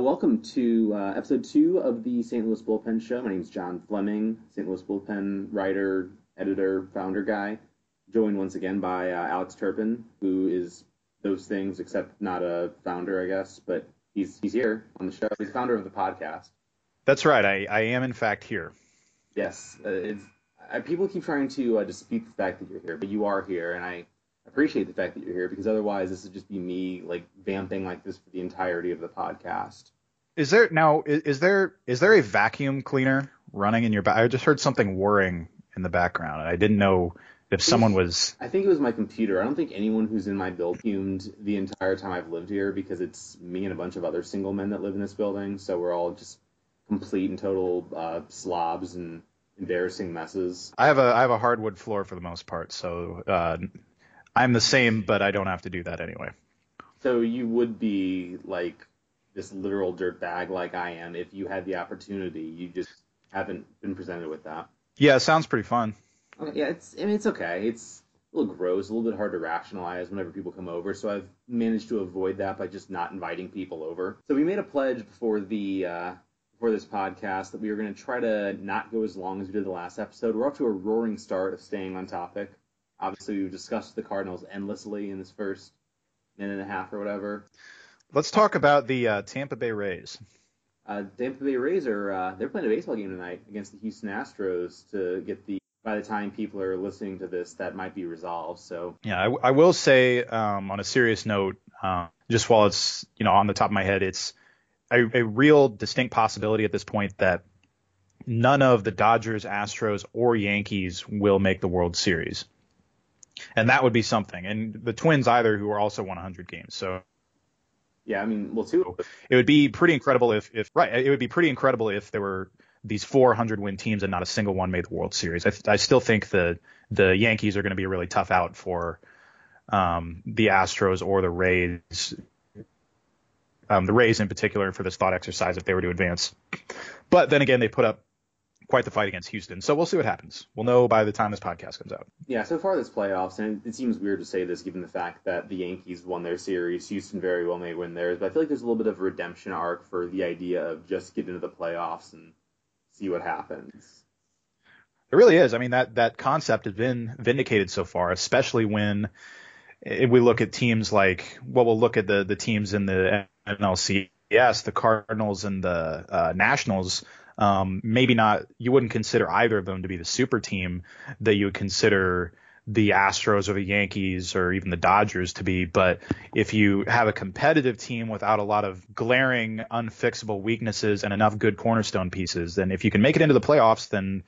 Welcome to episode 2 of the St. Louis Bullpen Show. My name is John Fleming, St. Louis Bullpen writer, editor, founder guy. Joined once again by Alex Turpin, who is those things except not a founder, I guess, but he's here on the show. He's founder of the podcast. That's right. I am, in fact, here. Yes. People keep trying to dispute the fact that you're here, but you are here, and I appreciate the fact that you're here, because otherwise this would just be me like vamping like this for the entirety of the podcast. Is there a vacuum cleaner running in your back? I just heard something whirring in the background, and I didn't know if someone was. I think it was my computer. I don't think anyone who's in my build fumed the entire time I've lived here, because it's me and a bunch of other single men that live in this building, so we're all just complete and total slobs and embarrassing messes. I have a hardwood floor for the most part, so I'm the same, but I don't have to do that anyway. So you would be like this literal dirtbag like I am if you had the opportunity. You just haven't been presented with that. Yeah, it sounds pretty fun. Okay, yeah, it's okay. It's a little gross, a little bit hard to rationalize whenever people come over, so I've managed to avoid that by just not inviting people over. So we made a pledge before the for this podcast that we were going to try to not go as long as we did the last episode. We're off to a roaring start of staying on topic. Obviously, we've discussed the Cardinals endlessly in this first minute and a half or whatever. Let's talk about the Tampa Bay Rays. Tampa Bay Rays they're playing a baseball game tonight against the Houston Astros to get the, by the time people are listening to this, that might be resolved. So yeah, I will say on a serious note, just while it's, you know, on the top of my head, it's a real distinct possibility at this point that none of the Dodgers, Astros, or Yankees will make the World Series. And that would be something. And the Twins either, who are also 100 games. So yeah, I mean, well, too. It would be pretty incredible if there were these 400-win teams and not a single one made the World Series. I still think the Yankees are going to be a really tough out for the Astros or the Rays. The Rays in particular, for this thought exercise, if they were to advance. But then again, they put up quite the fight against Houston. So we'll see what happens. We'll know by the time this podcast comes out. Yeah, so far this playoffs, and it seems weird to say this given the fact that the Yankees won their series. Houston very well may win theirs. But I feel like there's a little bit of a redemption arc for the idea of just get into the playoffs and see what happens. It really is. I mean, that concept has been vindicated so far, especially when we look at teams like, well, we'll look at the teams in the NLCS, the Cardinals and the Nationals. Maybe not, you wouldn't consider either of them to be the super team that you would consider the Astros or the Yankees or even the Dodgers to be. But if you have a competitive team without a lot of glaring, unfixable weaknesses and enough good cornerstone pieces, then if you can make it into the playoffs, then,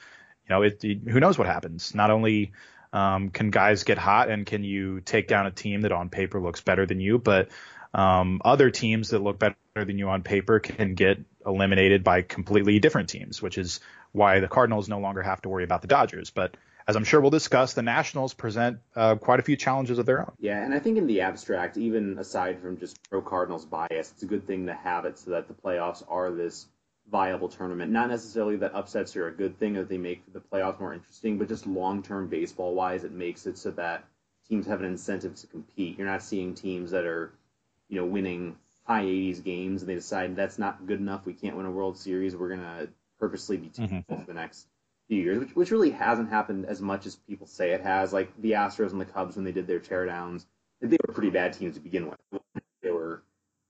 you know, who knows what happens? Not only can guys get hot and can you take down a team that on paper looks better than you, but other teams that look better than you on paper can get eliminated by completely different teams, which is why the Cardinals no longer have to worry about the Dodgers. But as I'm sure we'll discuss, the Nationals present quite a few challenges of their own. Yeah, and I think in the abstract, even aside from just pro-Cardinals bias, it's a good thing to have it so that the playoffs are this viable tournament. Not necessarily that upsets are a good thing, that they make the playoffs more interesting, but just long-term baseball-wise, it makes it so that teams have an incentive to compete. You're not seeing teams that are, you know, winning high 80s games and they decide that's not good enough, we can't win a World Series, we're going to purposely be terrible for the next few years, which really hasn't happened as much as people say it has. Like the Astros and the Cubs, when they did their teardowns, they were pretty bad teams to begin with. They were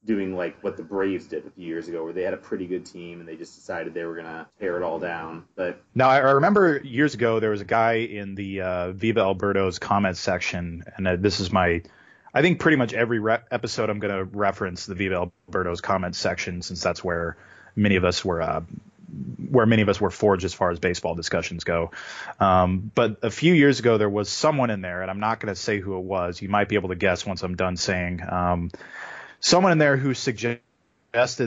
doing like what the Braves did a few years ago, where they had a pretty good team and they just decided they were going to tear it all down. But now I remember years ago there was a guy in the Viva Alberto's comment section, and this is my, I think pretty much every episode I'm going to reference the Viva Alberto's comments section, since that's where many of us were forged as far as baseball discussions go. But a few years ago, there was someone in there, and I'm not going to say who it was. You might be able to guess once I'm done saying. Someone in there who suggested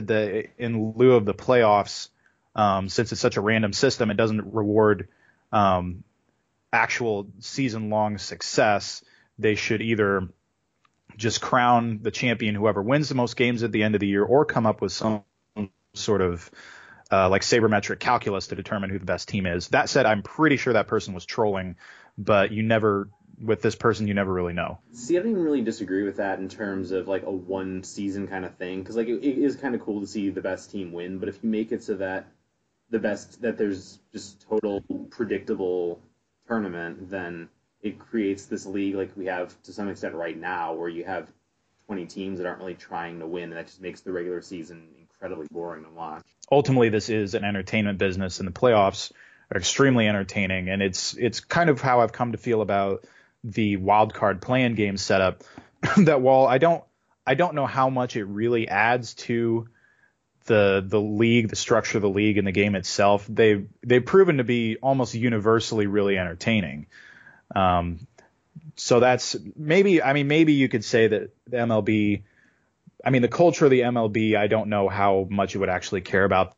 that in lieu of the playoffs, since it's such a random system, it doesn't reward actual season-long success. They should either just crown the champion whoever wins the most games at the end of the year, or come up with some sort of like sabermetric calculus to determine who the best team is. That said, I'm pretty sure that person was trolling, but you never with this person you never really know. See, I don't even really disagree with that in terms of like a one season kind of thing, because like it is kind of cool to see the best team win, but if you make it so that the best, that there's just total predictable tournament, then it creates this league like we have to some extent right now, where you have 20 teams that aren't really trying to win, and that just makes the regular season incredibly boring to watch. Ultimately, this is an entertainment business, and the playoffs are extremely entertaining, and it's kind of how I've come to feel about the wild card play-in game setup. That while I don't know how much it really adds to the league, the structure of the league, and the game itself, they've proven to be almost universally really entertaining. So that's maybe you could say that the MLB, I mean, the culture of the MLB, I don't know how much you would actually care about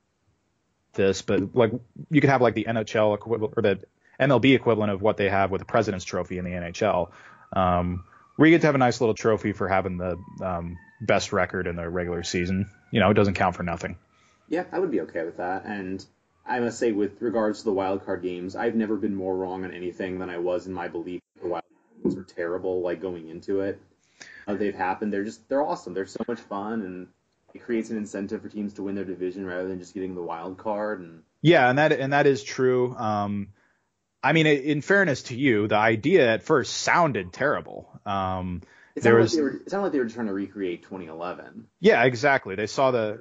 this, but like you could have like the NHL equivalent or the MLB equivalent of what they have with the President's Trophy in the NHL, where you get to have a nice little trophy for having the best record in the regular season. You know, it doesn't count for nothing. Yeah, I would be okay with that. And I must say, with regards to the wildcard games, I've never been more wrong on anything than I was in my belief that the wildcard games were terrible, like going into it. They've happened. They're awesome. They're so much fun, and it creates an incentive for teams to win their division rather than just getting the wild card. And yeah, and that is true. I mean, in fairness to you, the idea at first sounded terrible. It sounded like they were trying to recreate 2011. Yeah, exactly. They saw the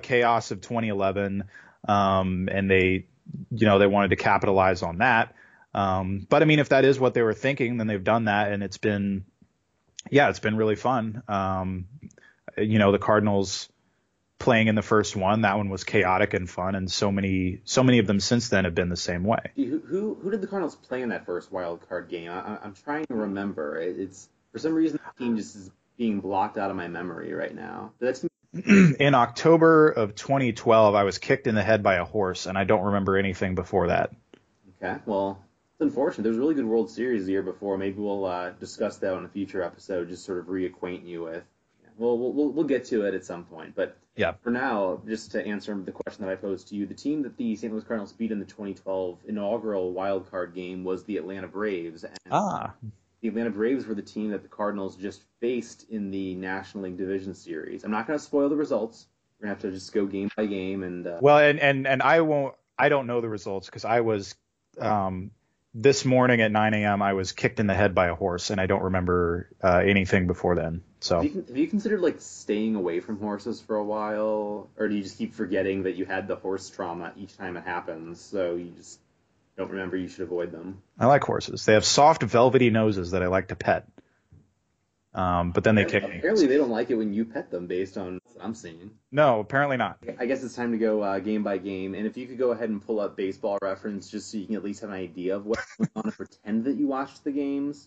chaos of 2011, and they wanted to capitalize on that. But I mean, if that is what they were thinking, then they've done that, and it's been really fun. The Cardinals playing in the first one, that one was chaotic and fun, and so many of them since then have been the same way. Who did the Cardinals play in that first wild card game? I'm trying to remember. It's for some reason the team just is being blocked out of my memory right now. In October of 2012, I was kicked in the head by a horse, and I don't remember anything before that. Okay, well, it's unfortunate. There was a really good World Series the year before. Maybe we'll discuss that on a future episode, just sort of reacquaint you with. We'll get to it at some point. But yeah, for now, just to answer the question that I posed to you, the team that the St. Louis Cardinals beat in the 2012 inaugural wild card game was the Atlanta Braves. And the Atlanta Braves were the team that the Cardinals just faced in the National League Division Series. I'm not going to spoil the results. We're going to have to just go game by game. And I don't know the results because I was this morning at 9 a.m. I was kicked in the head by a horse, and I don't remember anything before then. So have you considered like staying away from horses for a while, or do you just keep forgetting that you had the horse trauma each time it happens? So you just don't remember you should avoid them. I like horses. They have soft, velvety noses that I like to pet. But then they kick me. Apparently they don't like it when you pet them based on what I'm seeing. No, apparently not. I guess it's time to go game by game. And if you could go ahead and pull up Baseball Reference just so you can at least have an idea of what's going on and pretend that you watched the games.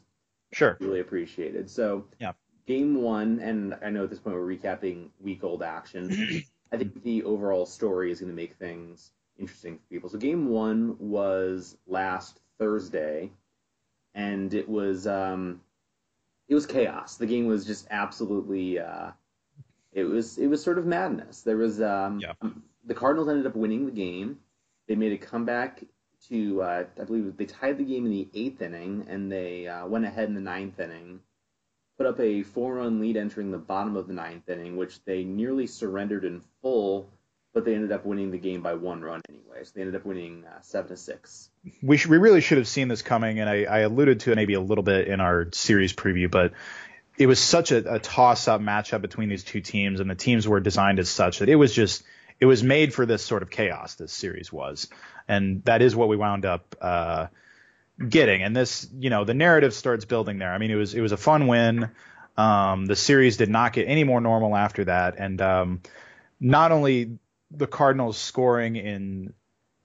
Sure. Really appreciated. So yeah. Game one, and I know at this point we're recapping week-old action. I think the overall story is going to make things interesting for people. So game one was last Thursday, and it was chaos. The game was just absolutely it was sort of madness. There was The Cardinals ended up winning the game. They made a comeback to I believe they tied the game in the 8th inning, and they went ahead in the 9th inning, put up a 4-run lead entering the bottom of the 9th inning, which they nearly surrendered in full. But they ended up winning the game by 1 run anyway. So they ended up winning 7-6. We really should have seen this coming, and I alluded to it maybe a little bit in our series preview, but it was such a toss-up matchup between these two teams, and the teams were designed as such that it was made for this sort of chaos. This series was, and that is what we wound up getting. And this, the narrative starts building there. I mean, it was a fun win. The series did not get any more normal after that, and not only the Cardinals scoring in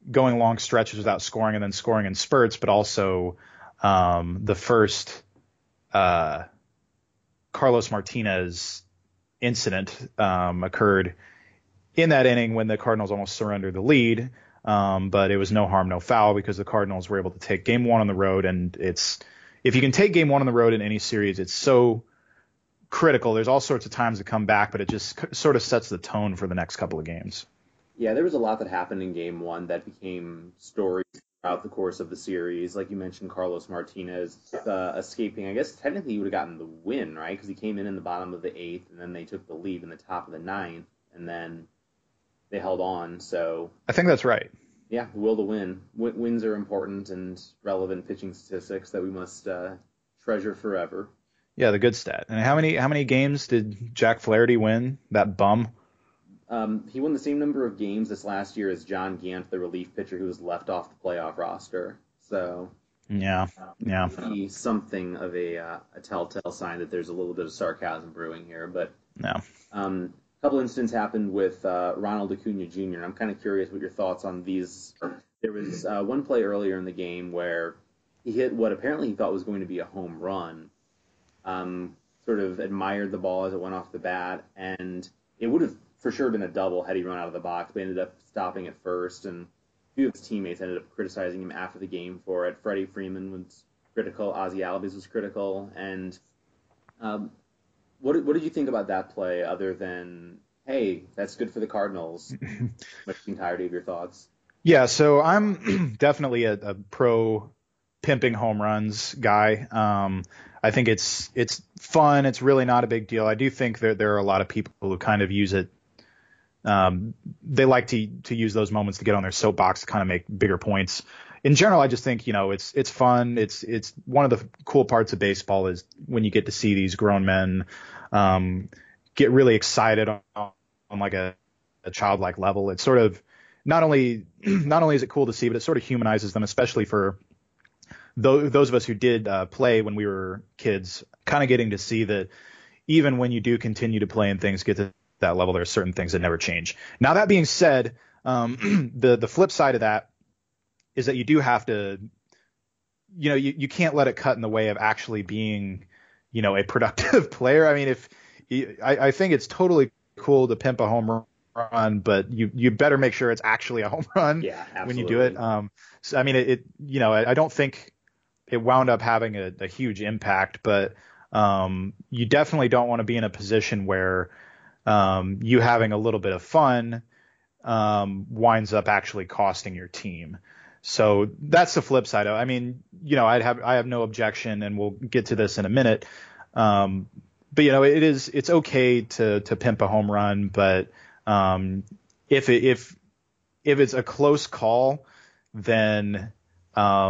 going long stretches without scoring and then scoring in spurts, but also the first Carlos Martinez incident occurred in that inning when the Cardinals almost surrendered the lead. But it was no harm, no foul, because the Cardinals were able to take game one on the road. And if you can take game one on the road in any series, it's so critical. There's all sorts of times to come back, but it just sort of sets the tone for the next couple of games. Yeah, there was a lot that happened in game one that became stories throughout the course of the series. Like you mentioned, Carlos Martinez escaping. I guess technically he would have gotten the win, right? Because he came in the bottom of the eighth, and then they took the lead in the top of the ninth, and then they held on. So I think that's right. Yeah, the will to win. Wins are important and relevant pitching statistics that we must treasure forever. Yeah, the good stat. And how many games did Jack Flaherty win, that bum? He won the same number of games this last year as John Gant, the relief pitcher who was left off the playoff roster. So yeah, something of a telltale sign that there's a little bit of sarcasm brewing here. But yeah, a couple incidents happened with Ronald Acuna Jr. And I'm kind of curious what your thoughts on these. There was one play earlier in the game where he hit what apparently he thought was going to be a home run. Sort of admired the ball as it went off the bat, and it would have for sure been a double had he run out of the box. They ended up stopping it first, and a few of his teammates ended up criticizing him after the game for it. Freddie Freeman was critical, Ozzy Albies was critical, and what did you think about that play other than, hey, that's good for the Cardinals? Much the entirety of your thoughts. Yeah, so I'm definitely a pro pimping home runs guy. I think it's fun. It's really not a big deal. I do think there are a lot of people who kind of use it. They like to use those moments to get on their soapbox to kind of make bigger points. In general, I just think, it's fun. It's one of the cool parts of baseball is when you get to see these grown men get really excited on like a childlike level. It's sort of not only is it cool to see, but it sort of humanizes them, especially for those of us who did play when we were kids, kind of getting to see that even when you do continue to play and things get to that level, there are certain things that never change. Now, that being said, the flip side of that is that you do have to, you can't let it cut in the way of actually being, a productive player. I mean, I think it's totally cool to pimp a home run, but you better make sure it's actually a home run when you do it. So, I mean, I don't think it wound up having a huge impact, but you definitely don't want to be in a position where you having a little bit of fun winds up actually costing your team. So that's the flip side. I mean, I have no objection, and we'll get to this in a minute. But it's okay to pimp a home run, but if it's a close call, then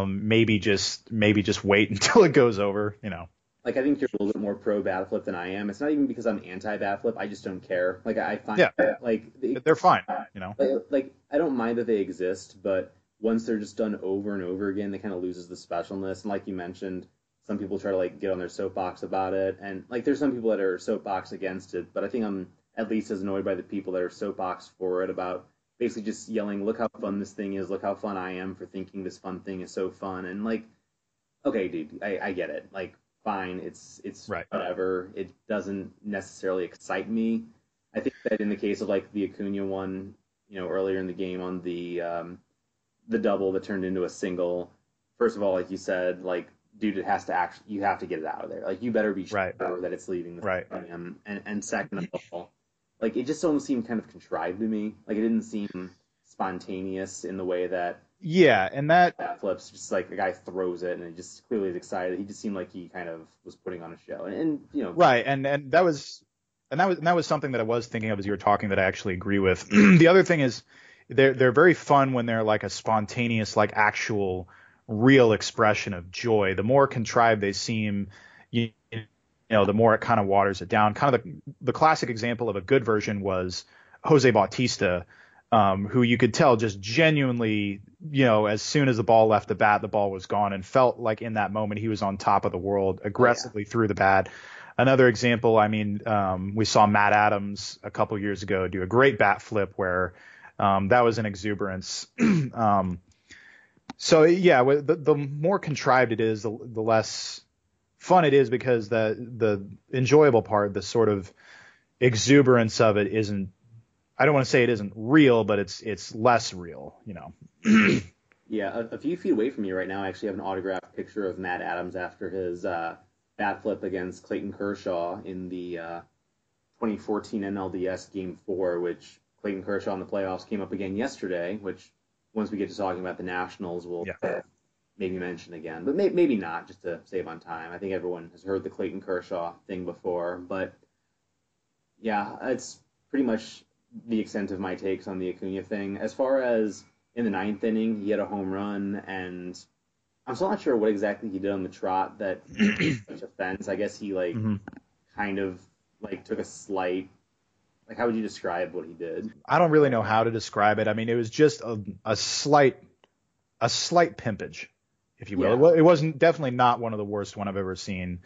maybe just wait until it goes over. Like, I think you're a little bit more pro bat flip than I am. It's not even because I'm anti bat flip. I just don't care. Like, I find they're fine. Like I don't mind that they exist, but once they're just done over and over again, they kind of loses the specialness. And like you mentioned, some people try to get on their soapbox about it, and there's some people that are soapbox against it. But I think I'm at least as annoyed by the people that are soapbox for it, about basically just yelling, look how fun this thing is, look how fun I am for thinking this fun thing is so fun. And okay, dude, I get it. Fine, it's right. Whatever. It doesn't necessarily excite me. I think that in the case of the Acuna one, earlier in the game on the double that turned into a single. First of all, like you said, dude, it has to you have to get it out of there. You better be sure that it's leaving the stadium. And second of all, it just almost seemed kind of contrived to me. It didn't seem spontaneous in the way that. Yeah, and that flips, just a guy throws it and it just clearly is excited. He just seemed like he kind of was putting on a show, and. Right, and that was something that I was thinking of as you were talking that I actually agree with. The other thing is they're very fun when they're a spontaneous, actual real expression of joy. The more contrived they seem, the more it kind of waters it down. Kind of the classic example of a good version was Jose Bautista. Who you could tell just genuinely, as soon as the ball left the bat, the ball was gone, and felt like in that moment he was on top of the world, aggressively threw the bat. Another example, I mean, we saw Matt Adams a couple years ago do a great bat flip where that was an exuberance. So, yeah, the more contrived it is, the less fun it is, because the enjoyable part, the sort of exuberance of it isn't. I don't want to say it isn't real, but it's less real, Yeah, a few feet away from me right now, I actually have an autographed picture of Matt Adams after his bat flip against Clayton Kershaw in the 2014 NLDS Game 4, which Clayton Kershaw in the playoffs came up again yesterday, which once we get to talking about the Nationals, we'll maybe mention again, but maybe not, just to save on time. I think everyone has heard the Clayton Kershaw thing before, but yeah, it's pretty much the extent of my takes on the Acuna thing. As far as in the ninth inning, he had a home run, and I'm still not sure what exactly he did on the trot that such a fence. I guess he kind of took a slight. How would you describe what he did? I don't really know how to describe it. I mean, it was just a slight pimpage, if you will. Yeah. It wasn't definitely not one of the worst one I've ever seen.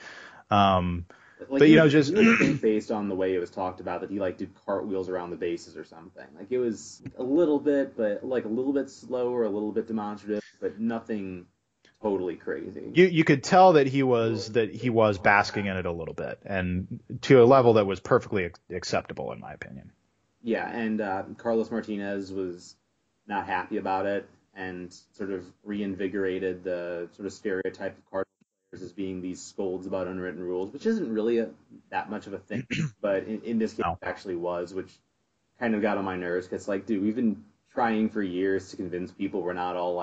But you know, just based on the way it was talked about, that he did cartwheels around the bases or something. It was a little bit, but a little bit slower, a little bit demonstrative, but nothing totally crazy. You could tell that he was basking in it a little bit, and to a level that was perfectly acceptable in my opinion. Yeah, and Carlos Martinez was not happy about it, and sort of reinvigorated the sort of stereotype of Cardinals as being these scolds about unwritten rules, which isn't really that much of a thing, but in this case it actually was, which kind of got on my nerves, because dude, we've been trying for years to convince people we're not all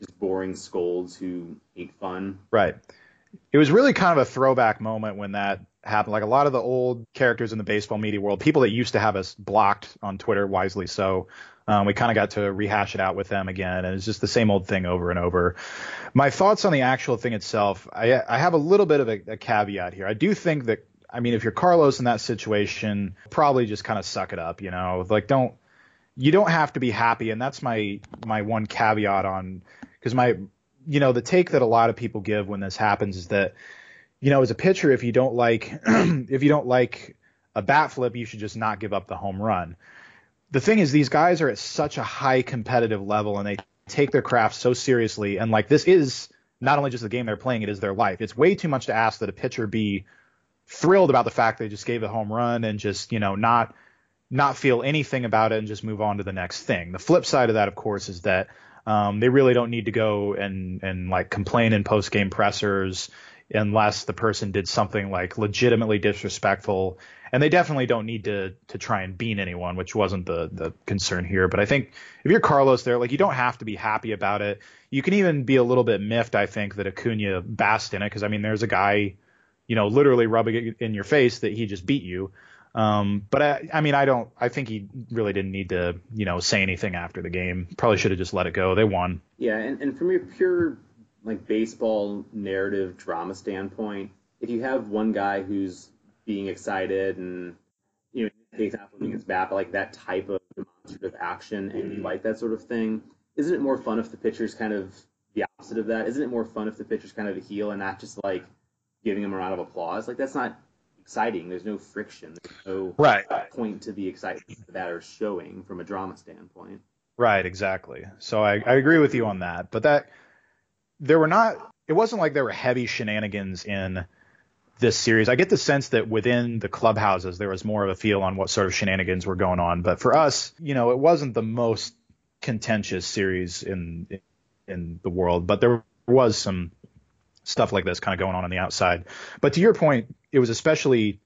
just boring scolds who hate fun. Right. It was really kind of a throwback moment when that happened. A lot of the old characters in the baseball media world, people that used to have us blocked on Twitter, wisely so, we kind of got to rehash it out with them again, and it's just the same old thing over and over. My thoughts on the actual thing itself, I have a little bit of a caveat here. I do think that, I mean, if you're Carlos in that situation, probably just kind of suck it up, you know, you don't have to be happy, and that's my one caveat on. Because the take that a lot of people give when this happens is that, as a pitcher, if you don't like if you don't like a bat flip, you should just not give up the home run. The thing is, these guys are at such a high competitive level, and they take their craft so seriously. And this is not only just the game they're playing, it is their life. It's way too much to ask that a pitcher be thrilled about the fact they just gave a home run and just, not feel anything about it and just move on to the next thing. The flip side of that, of course, is that they really don't need to go and complain in post-game pressers unless the person did something legitimately disrespectful. And they definitely don't need to try and bean anyone, which wasn't the concern here. But I think if you're Carlos there, you don't have to be happy about it. You can even be a little bit miffed, I think, that Acuna basked in it, because, I mean, there's a guy, literally rubbing it in your face that he just beat you. But I think he really didn't need to, say anything after the game. Probably should have just let it go. They won. Yeah. And from your pure, baseball narrative drama standpoint, if you have one guy who's being excited and, he's not flipping his bat, but that type of demonstrative action, and you like that sort of thing, isn't it more fun if the pitcher's kind of the opposite of that? Isn't it more fun if the pitcher's kind of a heel and not just giving him a round of applause? That's not exciting. There's no friction. There's no point to the excitement that are showing from a drama standpoint. Right, exactly. So I agree with you on that. But it wasn't there were heavy shenanigans in this series. I get the sense that within the clubhouses there was more of a feel on what sort of shenanigans were going on. But for us, it wasn't the most contentious series in the world. But there was some stuff like this kind of going on the outside. But to your point, it was especially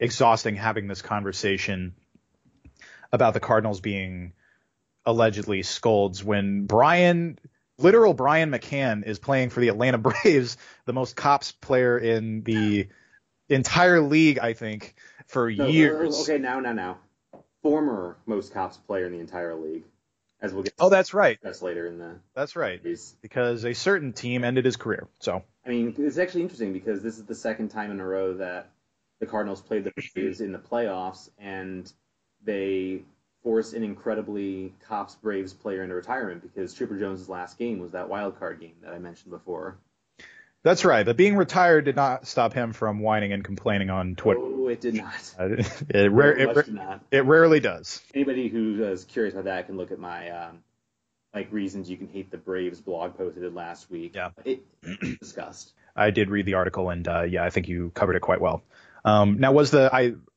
exhausting having this conversation about the Cardinals being allegedly scolds when Brian McCann is playing for the Atlanta Braves, the most cops player in the entire league, I think, for years. Okay, now. Former most cops player in the entire league. As we'll get to that's right. That's later in the. That's right. Series. Because a certain team ended his career. So I mean, it's actually interesting because this is the second time in a row that the Cardinals played the Braves in the playoffs, and they forced an incredibly Cops Braves player into retirement because Trooper Jones' last game was that wild card game that I mentioned before. That's right. But being retired did not stop him from whining and complaining on Twitter. Oh, it did not. It rarely does. Anybody who is curious about that can look at my reasons you can hate the Braves blog post I did last week. Yeah, it discussed. I did read the article, and I think you covered it quite well. Now, was the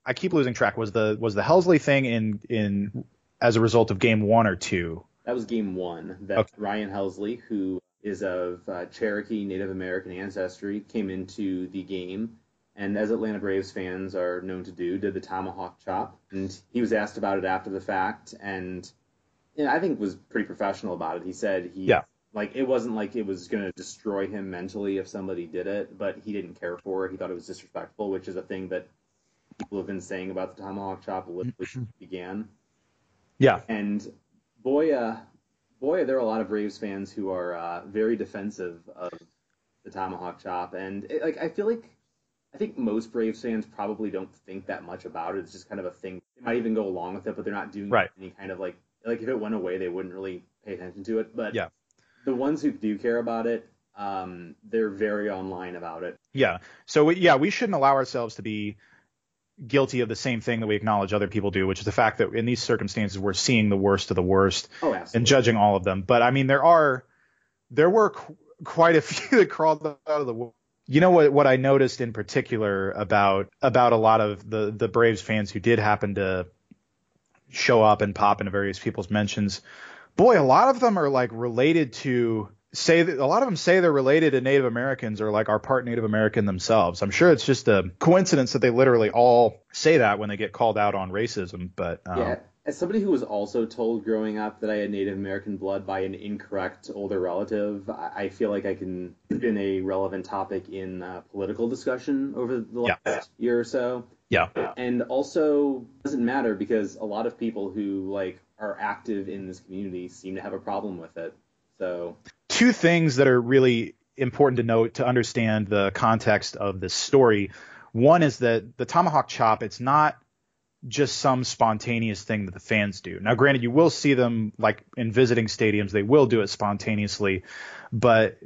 I keep losing track. Was the Helsley thing in as a result of game one or two? That was game one. That's okay. Ryan Helsley, who is of Cherokee Native American ancestry, came into the game, and as Atlanta Braves fans are known to do, did the Tomahawk Chop. And he was asked about it after the fact, and I think was pretty professional about it. He said he, like, it wasn't like it was going to destroy him mentally if somebody did it, but he didn't care for it. He thought it was disrespectful, which is a thing that people have been saying about the Tomahawk Chop, which began. Yeah. And boy, there are a lot of Braves fans who are very defensive of the Tomahawk Chop. And it, like, I think most Braves fans probably don't think that much about it. It's just kind of a thing. They might even go along with it, but they're not doing any kind of like if it went away, they wouldn't really pay attention to it. But the ones who do care about it, they're very online about it. Yeah. So we shouldn't allow ourselves to be guilty of the same thing that we acknowledge other people do, which is the fact that in these circumstances, we're seeing the worst of the worst and judging all of them. But I mean, there were quite a few that crawled out of the wood. You know what I noticed in particular about a lot of the Braves fans who did happen to show up and pop into various people's mentions, boy, a lot of them are like related to they're related to Native Americans or like are part Native American themselves. I'm sure it's just a coincidence that they literally all say that when they get called out on racism. But as somebody who was also told growing up that I had Native American blood by an incorrect older relative, I feel like I can put in a relevant topic in political discussion over the last year or so. Yeah. And also it doesn't matter because a lot of people who like are active in this community seem to have a problem with it. So two things that are really important to note to understand the context of this story. One is that the Tomahawk Chop, it's not just some spontaneous thing that the fans do. Now, granted, you will see them like in visiting stadiums, they will do it spontaneously. But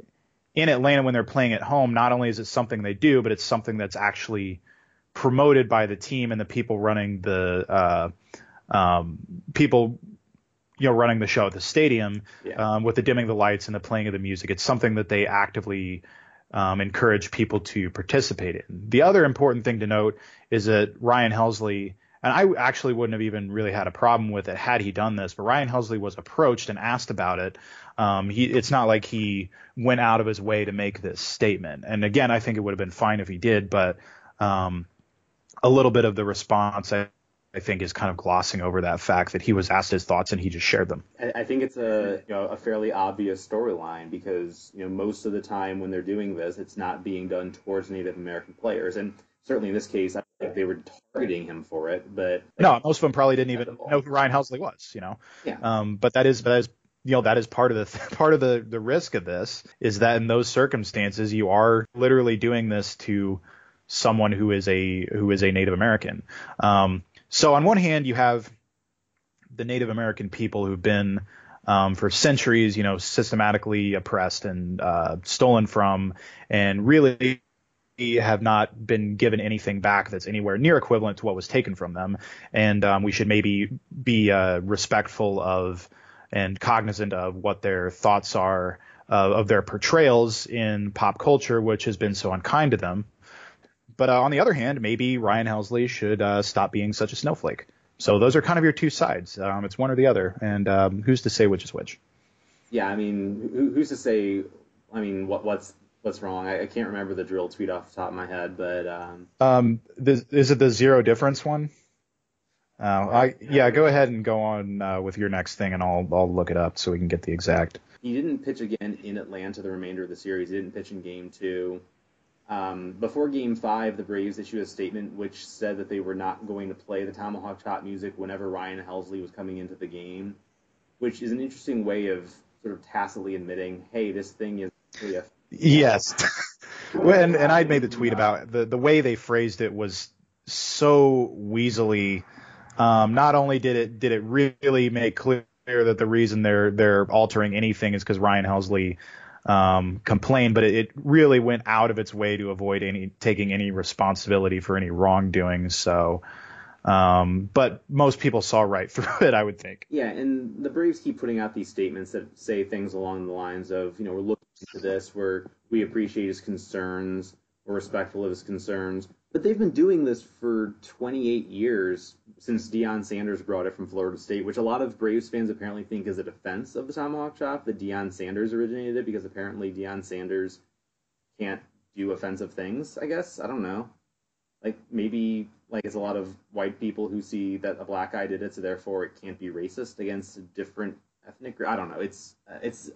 in Atlanta, when they're playing at home, not only is it something they do, but it's something that's actually promoted by the team and the people running the running the show at the stadium with the dimming of the lights and the playing of the music. It's something that they actively encourage people to participate in. The other important thing to note is that Ryan Helsley, and I actually wouldn't have even really had a problem with it had he done this, but Ryan Helsley was approached and asked about it. It's not like he went out of his way to make this statement. And again, I think it would have been fine if he did, but a little bit of the response, I think, is kind of glossing over that fact that he was asked his thoughts and he just shared them. I think it's a fairly obvious storyline because, most of the time when they're doing this, it's not being done towards Native American players. And certainly in this case, I think they were targeting him for it, but no, most of them probably didn't even know who Ryan Helsley was, Yeah. But that is part of the risk of this is that in those circumstances, you are literally doing this to someone who is a Native American. So on one hand, you have the Native American people who've been for centuries, systematically oppressed and stolen from and really have not been given anything back that's anywhere near equivalent to what was taken from them. And we should maybe be respectful of and cognizant of what their thoughts are of their portrayals in pop culture, which has been so unkind to them. But on the other hand, maybe Ryan Helsley should stop being such a snowflake. So those are kind of your two sides. It's one or the other. And who's to say which is which? Yeah, I mean, who's to say, what's wrong? I can't remember the drill tweet off the top of my head, but... is it the zero difference one? Go ahead and go on with your next thing, and I'll look it up so we can get the exact. He didn't pitch again in Atlanta the remainder of the series. He didn't pitch in Game 2. Before Game 5, the Braves issued a statement which said that they were not going to play the Tomahawk Chop music whenever Ryan Helsley was coming into the game, which is an interesting way of sort of tacitly admitting, hey, this thing is really a... Yes. and I'd made the tweet about the way they phrased it was so weaselly. Not only did it really make clear that the reason they're altering anything is because Ryan Helsley complained, but it really went out of its way to avoid taking any responsibility for any wrongdoing. So, but most people saw right through it, I would think. Yeah, and the Braves keep putting out these statements that say things along the lines of, we're looking into this, we appreciate his concerns, we're respectful of his concerns. But they've been doing this for 28 years since Deion Sanders brought it from Florida State, which a lot of Braves fans apparently think is a defense of the Tomahawk Chop, that Deion Sanders originated it, because apparently Deion Sanders can't do offensive things, I guess. I don't know. Like, maybe like it's a lot of white people who see that a black guy did it, so therefore it can't be racist against a different ethnic group. I don't know. It's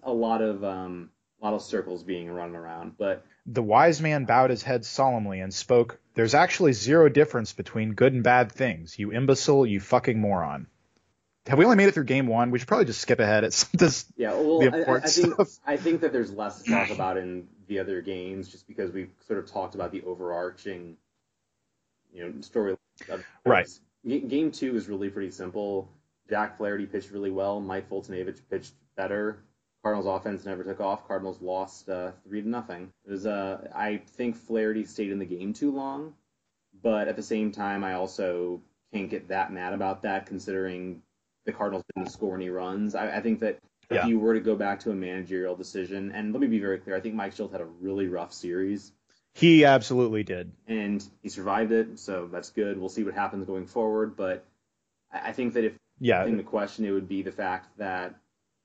a lot of circles being run around. But the wise man bowed his head solemnly and spoke, "There's actually zero difference between good and bad things. You imbecile, you fucking moron." Have we only made it through game one? We should probably just skip ahead. It's just I think that there's less to talk about in the other games just because we've sort of talked about the overarching, story. Right. Game two is really pretty simple. Jack Flaherty pitched really well. Mike Fultonavich pitched better. Cardinals offense never took off. Cardinals lost 3-0. It was I think Flaherty stayed in the game too long, but at the same time, I also can't get that mad about that considering the Cardinals didn't score any runs. I think that if you were to go back to a managerial decision, and let me be very clear, I think Mike Shildt had a really rough series. He absolutely did. And he survived it, so that's good. We'll see what happens going forward, but I think that if the question, it would be the fact that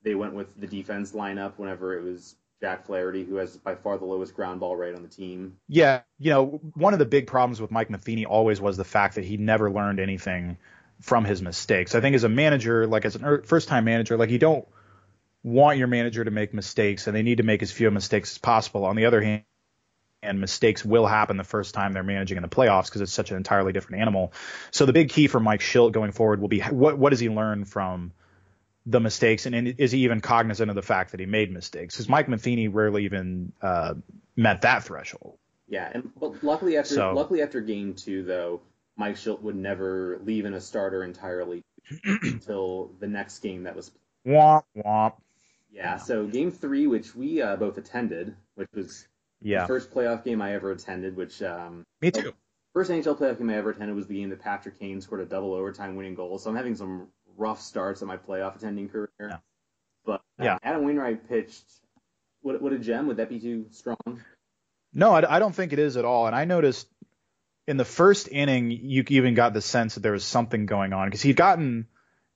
they went with the defense lineup whenever it was Jack Flaherty, who has by far the lowest ground ball rate on the team. Yeah, one of the big problems with Mike Matheny always was the fact that he never learned anything from his mistakes. I think as a manager, like as a first-time manager, like you don't want your manager to make mistakes, and they need to make as few mistakes as possible. On the other hand, and mistakes will happen the first time they're managing in the playoffs because it's such an entirely different animal. So the big key for Mike Shildt going forward will be what does he learn from the mistakes, and is he even cognizant of the fact that he made mistakes? Because Mike Matheny rarely even met that threshold. Yeah, but luckily after game two, though, Mike Shildt would never leave in a starter entirely until the next game that was played. Womp, womp. Yeah, so game three, which we both attended, which was the first playoff game I ever attended, which... Me too. The first NHL playoff game I ever attended was the game that Patrick Kane scored a double overtime winning goal, so I'm having some rough starts at my playoff attending career. Yeah. But Adam Wainwright pitched... What a gem. Would that be too strong? No, I don't think it is at all, and I noticed... In the first inning, you even got the sense that there was something going on because he'd gotten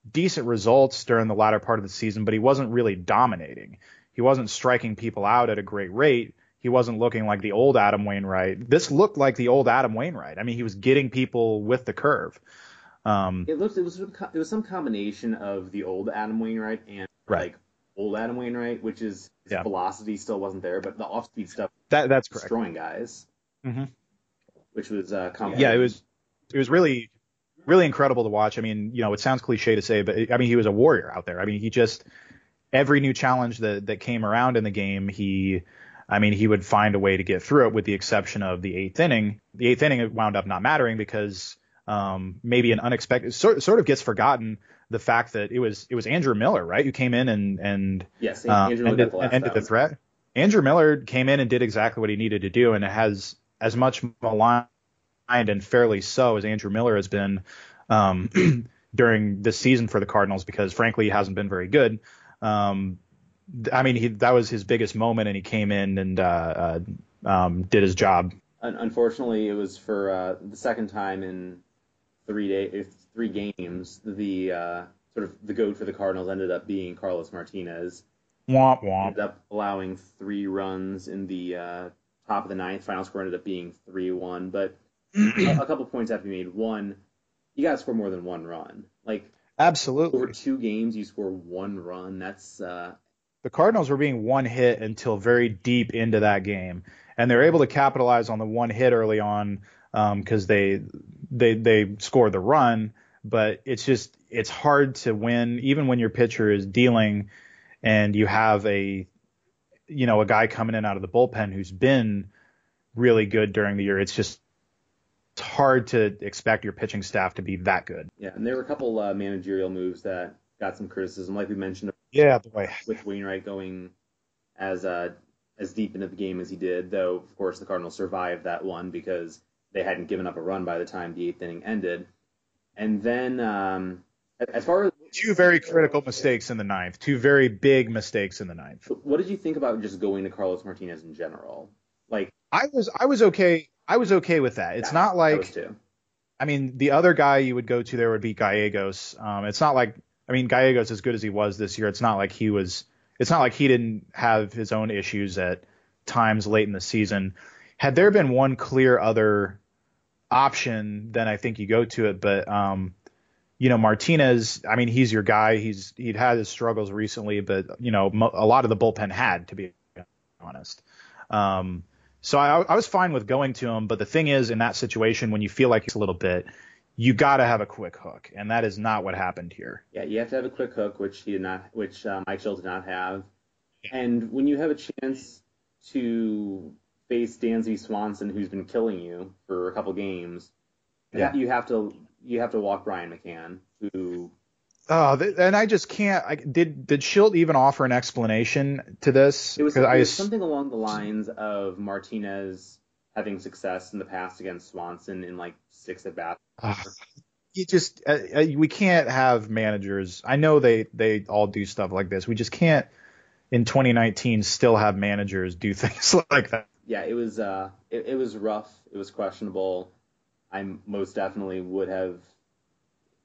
decent results during the latter part of the season, but he wasn't really dominating. He wasn't striking people out at a great rate. He wasn't looking like the old Adam Wainwright. This looked like the old Adam Wainwright. I mean, he was getting people with the curve. It was some combination of the old Adam Wainwright and old Adam Wainwright, which is his velocity still wasn't there, but the off-speed stuff that's correct. Destroying guys. Mm-hmm. Which was it was really, really incredible to watch. I mean, it sounds cliche to say, but I mean, he was a warrior out there. I mean, he just every new challenge that came around in the game, he would find a way to get through it, with the exception of the eighth inning. The eighth inning wound up not mattering because maybe an unexpected sort of gets forgotten the fact that it was Andrew Miller, right? Who came in and ended the threat. Andrew Miller came in and did exactly what he needed to do, and it has as much maligned and fairly so as Andrew Miller has been during this season for the Cardinals, because frankly he hasn't been very good. That was his biggest moment, and he came in and did his job. Unfortunately, it was for the second time in three games. The sort of the goat for the Cardinals ended up being Carlos Martinez. Womp womp. He ended up allowing 3 runs in the top of the 9th. Final score ended up being 3-1, but a couple points have to be made. One, you got to score more than 1 run. Like, absolutely. Over 2 games, you score 1 run. That's the Cardinals were being one hit until very deep into that game, and they're able to capitalize on the one hit early on because they scored the run. But it's hard to win even when your pitcher is dealing, and you have a guy coming in out of the bullpen who's been really good during the year. It's hard to expect your pitching staff to be that good. Yeah, and there were a couple managerial moves that got some criticism, like we mentioned. Yeah, boy. With Wainwright going as deep into the game as he did, though, of course, the Cardinals survived that one because they hadn't given up a run by the time the 8th inning ended. And then as far as... 2 very critical mistakes in the 9th. 2 very big mistakes in the 9th. What did you think about just going to Carlos Martinez in general? Like, I was okay. I was okay with that. It's not like, I mean, the other guy you would go to there would be Gallegos. It's not like, I mean, Gallegos, as good as he was this year, it's not like he didn't have his own issues at times late in the season. Had there been one clear other option, then I think you go to it. But, you know, Martinez, I mean, he's your guy. He'd had his struggles recently, but, you know, a lot of the bullpen had, to be honest. So I was fine with going to him. But the thing is, in that situation, when you feel like it's a little bit, you got to have a quick hook. And that is not what happened here. Yeah, you have to have a quick hook, which he did not, which Mike Shildt did not have. And when you have a chance to face Dansby Swanson, who's been killing you for a couple games, yeah, you have to walk Brian McCann, who. And I just can't. Did Shildt even offer an explanation to this? It was something along the lines of Martinez having success in the past against Swanson in like 6 at bats. You just we can't have managers. I know they all do stuff like this. We just can't in 2019 still have managers do things like that. Yeah, it was rough. It was questionable. I most definitely would have.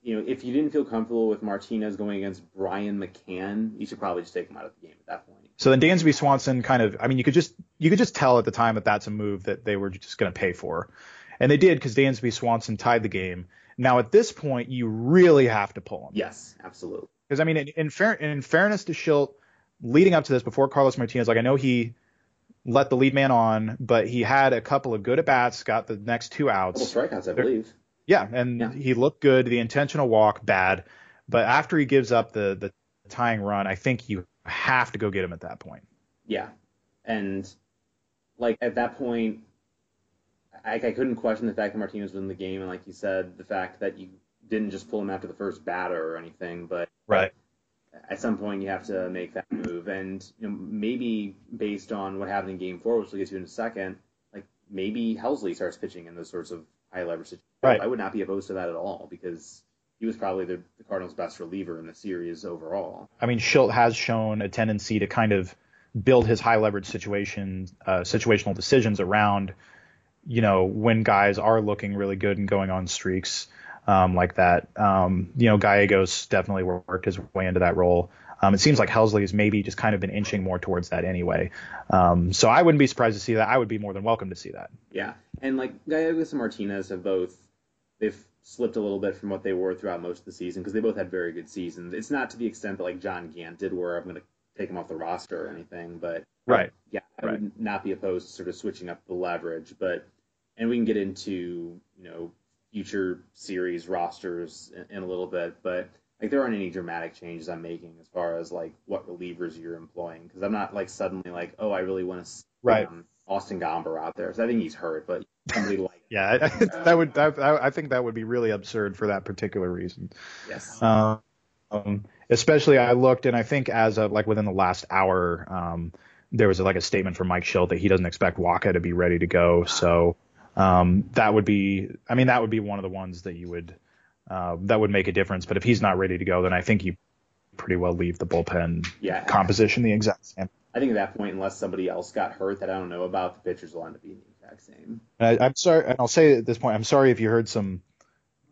You know, if you didn't feel comfortable with Martinez going against Brian McCann, you should probably just take him out of the game at that point. So then Dansby Swanson kind of, I mean, you could just tell at the time that that's a move that they were just going to pay for. And they did, because Dansby Swanson tied the game. Now, at this point, you really have to pull him. Yes, absolutely. Because, I mean, in fairness to Shildt, leading up to this, before Carlos Martinez, like, I know he let the lead man on, but he had a couple of good at-bats, got the next 2 outs. Couple strikeouts, I believe. Yeah, and he looked good. The intentional walk, bad. But after he gives up the tying run, I think you have to go get him at that point. Yeah. And, like, at that point, I couldn't question the fact that Martinez was in the game. And, like you said, the fact that you didn't just pull him after the first batter or anything. But right. At some point, you have to make that move. And you know, maybe based on what happened in Game 4, which we'll get to in a second, like maybe Helsley starts pitching in those sorts of high leverage situations. Right. I would not be opposed to that at all, because he was probably the Cardinals' best reliever in the series overall. I mean, Shildt has shown a tendency to kind of build his high leverage situational decisions around, you know, when guys are looking really good and going on streaks like that. You know, Gallegos definitely worked his way into that role. It seems like Helsley has maybe just kind of been inching more towards that anyway. So I wouldn't be surprised to see that. I would be more than welcome to see that. Yeah. And like Gallegos and Martinez have both, they've slipped a little bit from what they were throughout most of the season, because they both had very good seasons. It's not to the extent that like John Gant did, where I'm going to take him off the roster or anything, but I would not be opposed to sort of switching up the leverage, but, and we can get into, you know, future series rosters in a little bit, but like there aren't any dramatic changes I'm making as far as like what relievers you're employing. Cause I'm not like suddenly like, oh, I really want to see Austin Gomber out there. So I think he's hurt, but somebody like I think that would be really absurd for that particular reason. Yes. Especially I looked, and I think as of like within the last hour, there was like a statement from Mike Shildt that he doesn't expect Waka to be ready to go. So that would be one of the ones that you would, that would make a difference. But if he's not ready to go, then I think you pretty well leave the bullpen composition the exact same. I think at that point, unless somebody else got hurt that I don't know about, the pitchers will end up being the exact same. I'm sorry, and I'll say at this point, I'm sorry if you heard some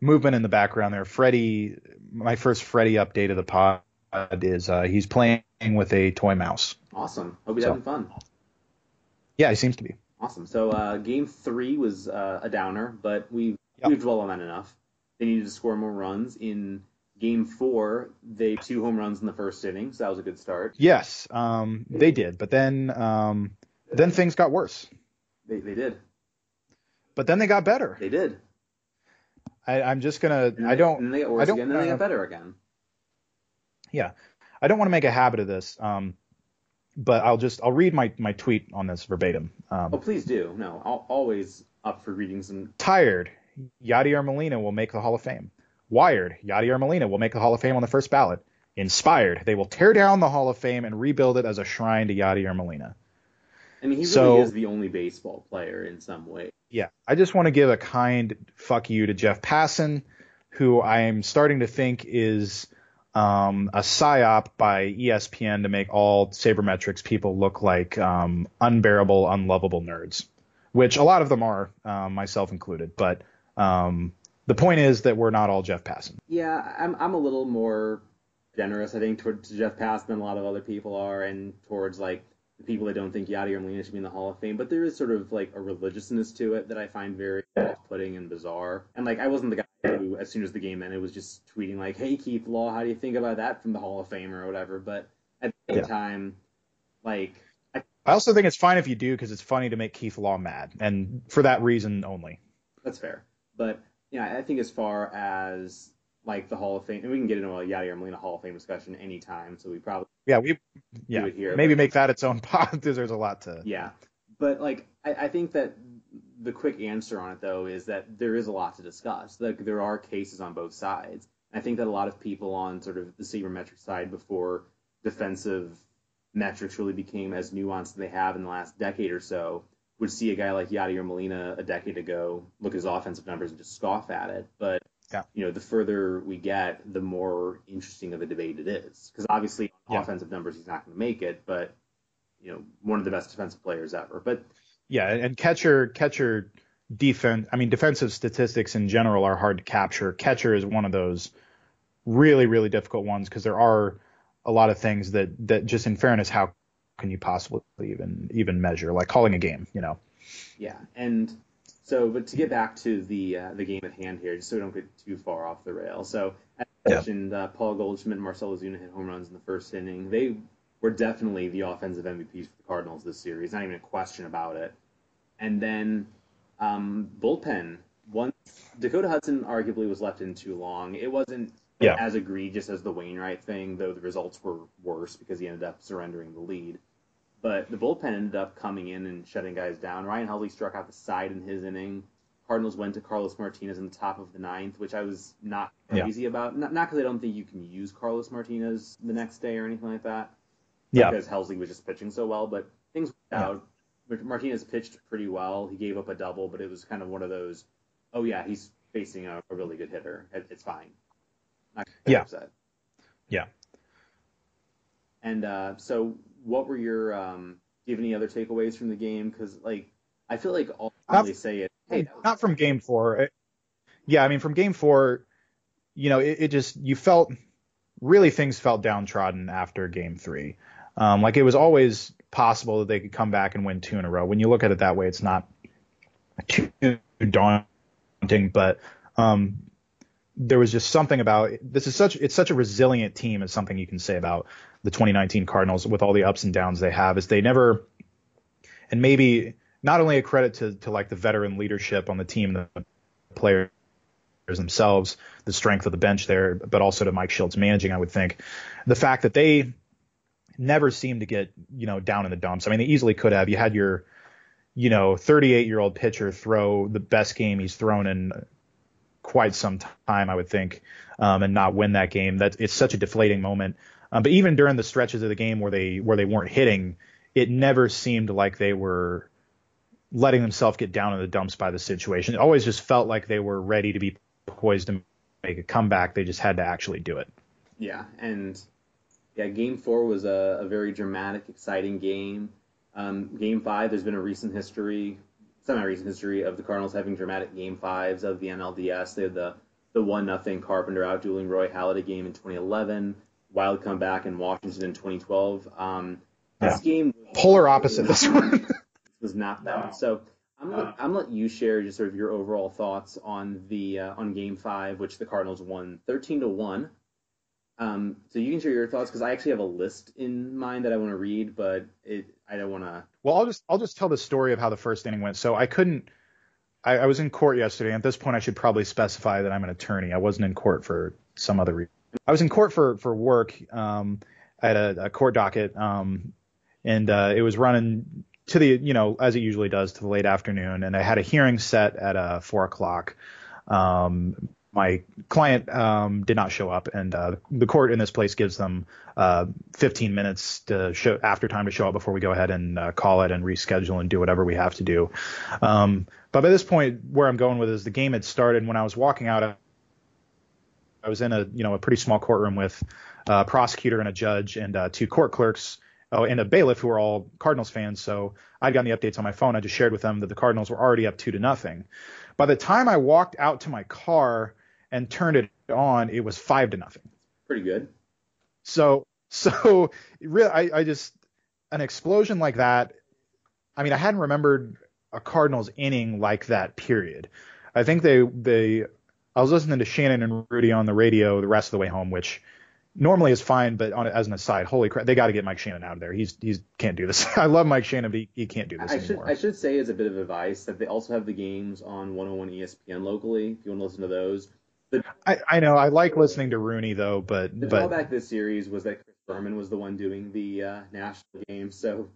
movement in the background there. Freddie, my first Freddie update of the pod is he's playing with a toy mouse. Awesome. Hope he's having fun. Yeah, he seems to be. Awesome. So Game 3 was a downer, but we've dwelled on that enough. They needed to score more runs. In Game 4, they 2 home runs in the first inning, so that was a good start. Yes, they did. But then things got worse. They did. But then they got better. They did. I'm just going to – I don't – And they got worse again, then they got better again. Yeah. I don't want to make a habit of this, but I'll read my tweet on this verbatim. Please do. No, I'll always up for reading some – Tired. Yadier Molina will make the Hall of Fame. Wired. Yadier Molina will make the Hall of Fame on the first ballot. Inspired. They will tear down the Hall of Fame and rebuild it as a shrine to Yadier Molina. I mean, he really is the only baseball player in some way. Yeah. I just want to give a kind fuck you to Jeff Passan, who I am starting to think is a psyop by ESPN to make all sabermetrics people look like unbearable, unlovable nerds, which a lot of them are, myself included. But the point is that we're not all Jeff Passan. Yeah, I'm a little more generous, I think, towards Jeff Passan than a lot of other people are, and towards like the people that don't think Yadier Molina should be in the Hall of Fame, but there is sort of like a religiousness to it that I find very off-putting and bizarre. And like, I wasn't the guy who, as soon as the game ended, was just tweeting like, "Hey, Keith Law, how do you think about that from the Hall of Fame?" or whatever. But at the same time, like, I also think it's fine if you do, because it's funny to make Keith Law mad, and for that reason only. That's fair. But yeah, I think as far as like the Hall of Fame, and we can get into a Yadier Molina Hall of Fame discussion anytime, so we probably do it here. Maybe make that its own pod, because there's a lot to But like, I think that the quick answer on it though is that there is a lot to discuss. Like, there are cases on both sides. I think that a lot of people on sort of the sabermetric side, before defensive metrics really became as nuanced as they have in the last decade or so, would see a guy like Yadier Molina a decade ago, look at his offensive numbers and just scoff at it. But you know, the further we get, the more interesting of a debate it is, because obviously offensive numbers, he's not going to make it, but you know, one of the best defensive players ever. But and catcher defense, I mean, defensive statistics in general are hard to capture. Catcher is one of those really, really difficult ones, because there are a lot of things that just, in fairness, how can you possibly even measure, like calling a game, you know? Yeah. And so, but to get back to the game at hand here, just so we don't get too far off the rail. So as I mentioned, Paul Goldschmidt and Marcell Ozuna hit home runs in the first inning. They were definitely the offensive MVPs for the Cardinals this series. Not even a question about it. And then bullpen. Once Dakota Hudson arguably was left in too long, it wasn't as egregious as the Wainwright thing, though the results were worse because he ended up surrendering the lead. But the bullpen ended up coming in and shutting guys down. Ryan Helsley struck out the side in his inning. Cardinals went to Carlos Martinez in the top of the ninth, which I was not crazy about. Not because I don't think you can use Carlos Martinez the next day or anything like that, because Helsley was just pitching so well. But things went out. Martinez pitched pretty well. He gave up a double, but it was kind of one of those, he's facing a really good hitter. It's fine. Not upset. Yeah. And so what were your do you have any other takeaways from the game? Because like, I feel like all they say is not from game four. I mean, from game four, you know, it just, you felt really, things felt downtrodden after game three. Like, it was always possible that they could come back and win two in a row. When you look at it that way, it's not too daunting, but there was just something about this is such a resilient team, is something you can say about the 2019 Cardinals with all the ups and downs they have, is they never, and maybe not only a credit to like the veteran leadership on the team, the players themselves, the strength of the bench there, but also to Mike Shildt managing, I would think, the fact that they never seem to get, you know, down in the dumps. I mean, they easily could have. You had your, you know, 38-year-old pitcher throw the best game he's thrown in quite some time, I would think, and not win that game. That it's such a deflating moment. But even during the stretches of the game where they weren't hitting, it never seemed like they were letting themselves get down in the dumps by the situation. It always just felt like they were ready to be poised to make a comeback. They just had to actually do it. Yeah, and game four was a very dramatic, exciting game. Game five, there's been a recent history. Semi-recent history of the Cardinals having dramatic Game 5s of the NLDS. They had the 1-0 Carpenter out-dueling Roy Halladay game in 2011, wild comeback in Washington in 2012. This game... Polar opposite, this one. Was not that one. So I'm going to let you share just sort of your overall thoughts on on Game 5, which the Cardinals won 13-1. So you can share your thoughts, because I actually have a list in mind that I want to read, but I don't want to. Well, I'll just tell the story of how the first inning went. So I couldn't. I was in court yesterday. At this point, I should probably specify that I'm an attorney. I wasn't in court for some other reason. I was in court for work. I had a court docket, and it was running to the, you know, as it usually does, to the late afternoon. And I had a hearing set at 4:00. My client did not show up, and the court in this place gives them 15 minutes to show after time to show up before we go ahead and call it and reschedule and do whatever we have to do. But by this point, where I'm going with is the game had started. And when I was walking out, I was in a pretty small courtroom with a prosecutor and a judge and two court clerks and a bailiff who were all Cardinals fans. So I'd gotten the updates on my phone. I just shared with them that the Cardinals were already up 2-0. By the time I walked out to my car and turned it on, it was 5-0. Pretty good. So really, I just an explosion like that, I mean, I hadn't remembered a Cardinals inning like that, period. I think I was listening to Shannon and Rudy on the radio the rest of the way home, which normally is fine, but as an aside, holy crap, they got to get Mike Shannon out of there. He's can't do this. I love Mike Shannon, but he can't do this anymore. I should say as a bit of advice that they also have the games on 101 ESPN locally, if you want to listen to those. I know. I like listening to Rooney, though. But the drawback this series was that Chris Berman was the one doing the national game. So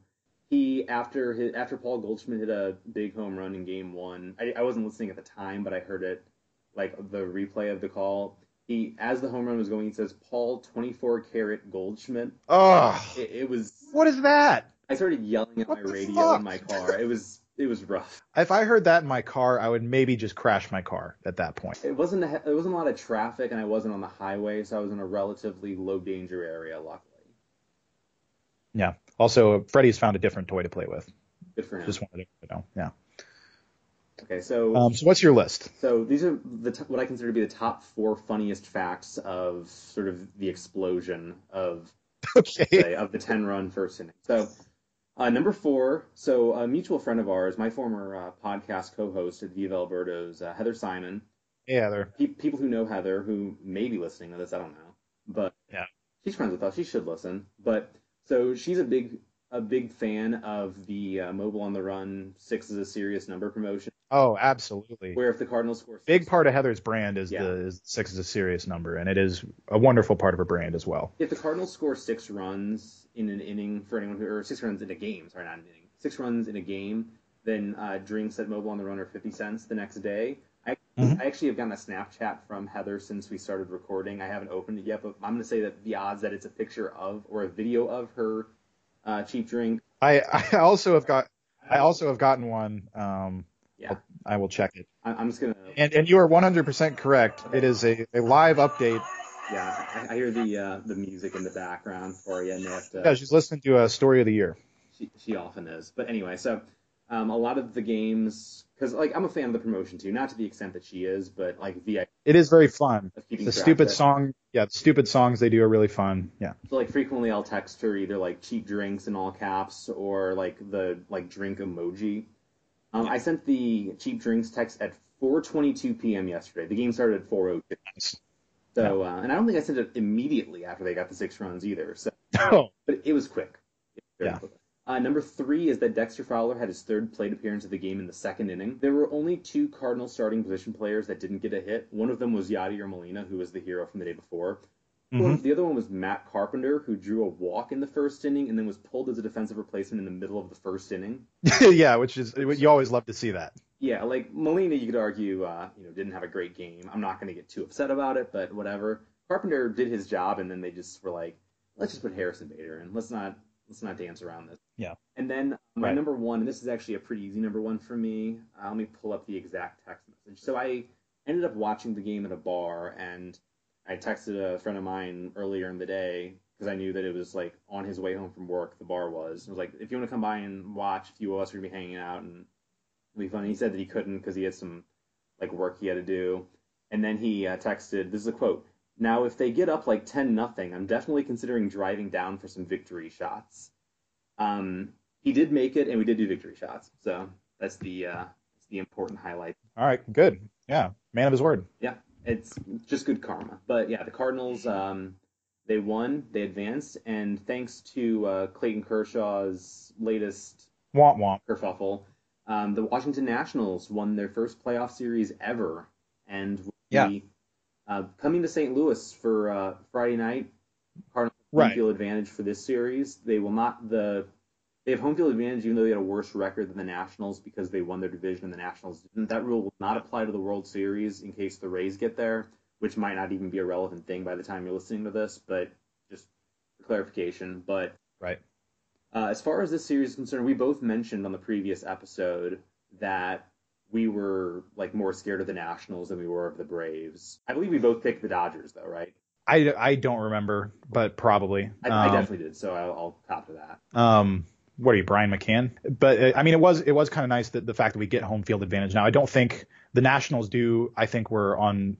he, after Paul Goldschmidt hit a big home run in Game 1, I wasn't listening at the time, but I heard it, like the replay of the call. He, as the home run was going, he says, Paul 24-karat Goldschmidt. Oh, it was. What is that? I started yelling at my radio fuck? In my car. It was rough. If I heard that in my car, I would maybe just crash my car at that point. It wasn't a lot of traffic, and I wasn't on the highway, so I was in a relatively low-danger area, luckily. Yeah. Also, Freddy's found a different toy to play with. Good for him. Just wanted to know. Yeah. Okay, so... so what's your list? So these are what I consider to be the top four funniest facts of sort of the explosion of, okay. say, of the 10-run first inning. So... number four, so a mutual friend of ours, my former podcast co-host at Viva Alberto's, Heather Simon. Hey, Heather. People who know Heather, who may be listening to this, I don't know. But yeah. She's friends with us. She should listen. But so she's a big fan of the Mobile on the Run, Six is a Serious Number promotion. Oh, absolutely. Where if the Cardinals score six. Big part of Heather's brand is the Six is a Serious Number, and it is a wonderful part of her brand as well. If the Cardinals score 6 runs in an inning for anyone who, or 6 runs in a game, sorry, not an inning, 6 runs in a game, then drinks at Mobile on the Run are 50 cents the next day. I actually have gotten a Snapchat from Heather since we started recording. I haven't opened it yet, but I'm going to say that the odds that it's a picture of or a video of her cheap drink. I also have gotten one. Yeah. I will check it. I'm just gonna. And you are 100% correct. It is a live update. Yeah, I hear the music in the background for you. Yeah, she's listening to a Story of the Year. She often is. But anyway, so a lot of the games, because like I'm a fan of the promotion too, not to the extent that she is, but like the. It is very fun. The stupid song, yeah, the stupid songs they do are really fun. Yeah. So like frequently I'll text her either like cheap drinks in all caps or like the like drink emoji. I sent the cheap drinks text at 4:22 p.m. yesterday. The game started at 4:02. So, yeah. And I don't think I sent it immediately after they got the 6 runs either. So, but it was quick. It was quick. Number 3 is that Dexter Fowler had his third plate appearance of the game in the second inning. There were only 2 Cardinals starting position players that didn't get a hit. One of them was Yadier Molina, who was the hero from the day before. Mm-hmm. The other one was Matt Carpenter, who drew a walk in the first inning and then was pulled as a defensive replacement in the middle of the first inning. Yeah, which is you always love to see that. Yeah, like Molina, you could argue, didn't have a great game. I'm not going to get too upset about it, but whatever. Carpenter did his job, and then they just were like, let's just put Harrison Bader in. Let's not dance around this. Yeah. And then my number one, and this is actually a pretty easy number one for me. Let me pull up the exact text message. So I ended up watching the game at a bar, and I texted a friend of mine earlier in the day because I knew that it was, like, on his way home from work, the bar was. I was like, if you want to come by and watch, a few of us are going to be hanging out and it'll be fun. He said that he couldn't because he had some, like, work he had to do. And then he texted, this is a quote, "Now, if they get up, like, 10-0, I'm definitely considering driving down for some victory shots." He did make it, and we did do victory shots. So that's the important highlight. All right, good. Yeah, man of his word. Yeah. It's just good karma. But, yeah, the Cardinals, they won, they advanced, and thanks to Clayton Kershaw's latest womp kerfuffle, the Washington Nationals won their first playoff series ever and will be coming to St. Louis for Friday night. Cardinals have home field advantage for this series. They have home field advantage even though they had a worse record than the Nationals because they won their division and the Nationals didn't. That rule will not apply to the World Series in case the Rays get there, which might not even be a relevant thing by the time you're listening to this, but just for clarification. But as far as this series is concerned, we both mentioned on the previous episode that we were like more scared of the Nationals than we were of the Braves. I believe we both picked the Dodgers, though, right? I don't remember, but probably. I definitely did, so I'll cop to that. What are you, Brian McCann? But, I mean, it was kind of nice that the fact that we get home field advantage now. I don't think the Nationals do. I think we're on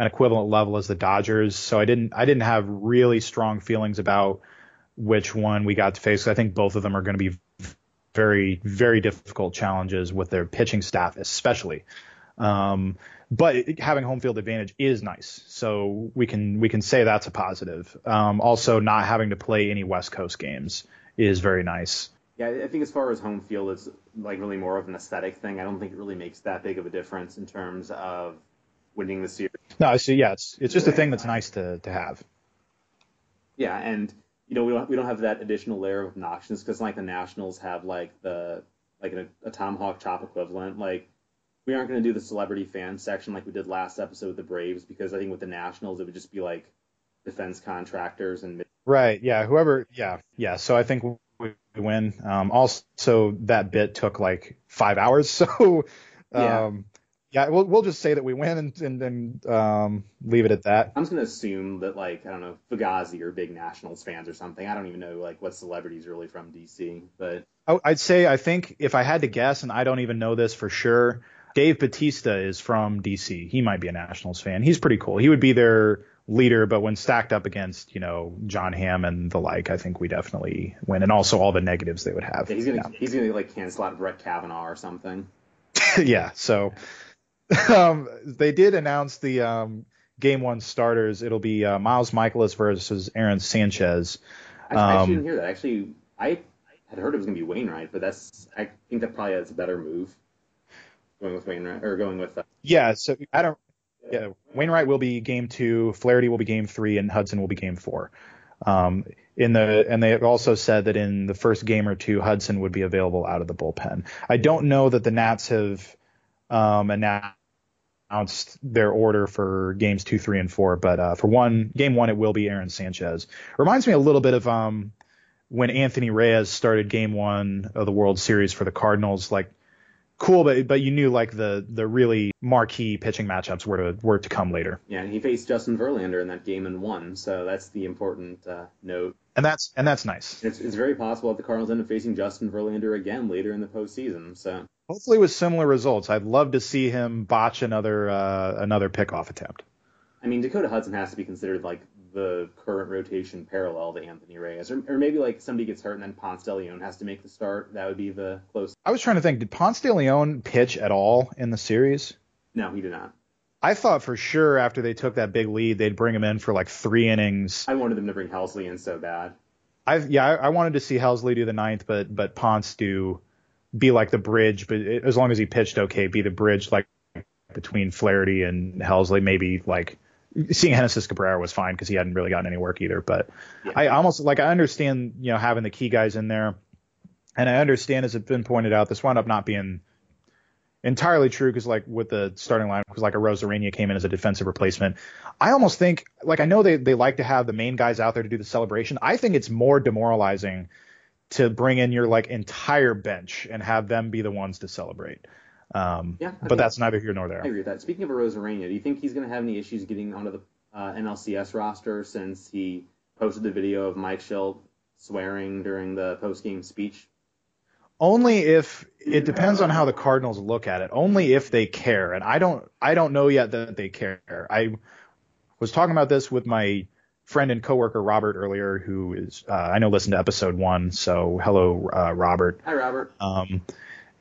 an equivalent level as the Dodgers. So I didn't have really strong feelings about which one we got to face. I think both of them are going to be very, very difficult challenges with their pitching staff, especially. But having home field advantage is nice, so we can say that's a positive. Also, not having to play any West Coast games is very nice. Yeah, I think as far as home field, it's like really more of an aesthetic thing. I don't think it really makes that big of a difference in terms of winning the series. No, so yeah, it's just a thing that's nice to have. Yeah, and you know we don't have that additional layer of obnoxiousness because like the Nationals have like a Tomahawk Chop equivalent. Like we aren't going to do the celebrity fan section like we did last episode with the Braves because I think with the Nationals it would just be like defense contractors and right, yeah, whoever, yeah. So I think we win. Also, that bit took like 5 hours, so yeah, we'll just say that we win and then leave it at that. I'm just gonna assume that like I don't know, Fugazi or big Nationals fans or something. I don't even know like what celebrities really from DC, but I'd say I think if I had to guess, and I don't even know this for sure, Dave Bautista is from DC. He might be a Nationals fan. He's pretty cool. He would be their leader, but when stacked up against, you know, John Hamm and the like, I think we definitely win. And also all the negatives they would have. Yeah, he's gonna like cancel out Brett Kavanaugh or something. Yeah. So they did announce the game one starters. It'll be Miles Michaelis versus Aaron Sanchez. I didn't hear that. Actually, I had heard it was gonna be Wainwright, but I think that probably is a better move going with Wainwright or going with. Yeah. So I don't. Yeah, Wainwright will be game 2, Flaherty will be game 3, and Hudson will be game 4. And they also said that in the first game or two, Hudson would be available out of the bullpen. I don't know that the Nats have announced their order for games 2, 3, and 4, but for game 1, it will be Aaron Sanchez. Reminds me a little bit of when Anthony Reyes started game 1 of the World Series for the Cardinals, like. Cool, but you knew like the really marquee pitching matchups were to come later. Yeah, and he faced Justin Verlander in that game and won, so that's the important note. And that's nice. It's very possible that the Cardinals end up facing Justin Verlander again later in the postseason. So hopefully with similar results. I'd love to see him botch another pickoff attempt. I mean, Dakota Hudson has to be considered like the current rotation parallel to Anthony Reyes, or maybe like somebody gets hurt and then Ponce de León has to make the start. That would be the close. I was trying to think, did Ponce de León pitch at all in the series? No, he did not. I thought for sure after they took that big lead, they'd bring him in for like 3 innings. I wanted them to bring Helsley in so bad. I wanted to see Helsley do the 9th, but Ponce do be like the bridge. But as long as he pitched okay, be the bridge like between Flaherty and Helsley, maybe like. Seeing Hennessy Cabrera was fine because he hadn't really gotten any work either. But yeah. I understand, you know, having the key guys in there. And I understand, as it's been pointed out, this wound up not being entirely true because, like, with the starting line, because, like, a Rosario came in as a defensive replacement. I almost think, like, I know they like to have the main guys out there to do the celebration. I think it's more demoralizing to bring in your, like, entire bench and have them be the ones to celebrate. But that's neither here nor there. I agree with that. Speaking of Arozarena, do you think he's going to have any issues getting onto the NLCS roster since he posted the video of Mike Shildt swearing during the post-game speech? Only if it depends on how the Cardinals look at it. Only if they care, and I don't know yet that they care. I was talking about this with my friend and coworker Robert earlier, who is I know listened to episode 1. So hello, Robert. Hi, Robert.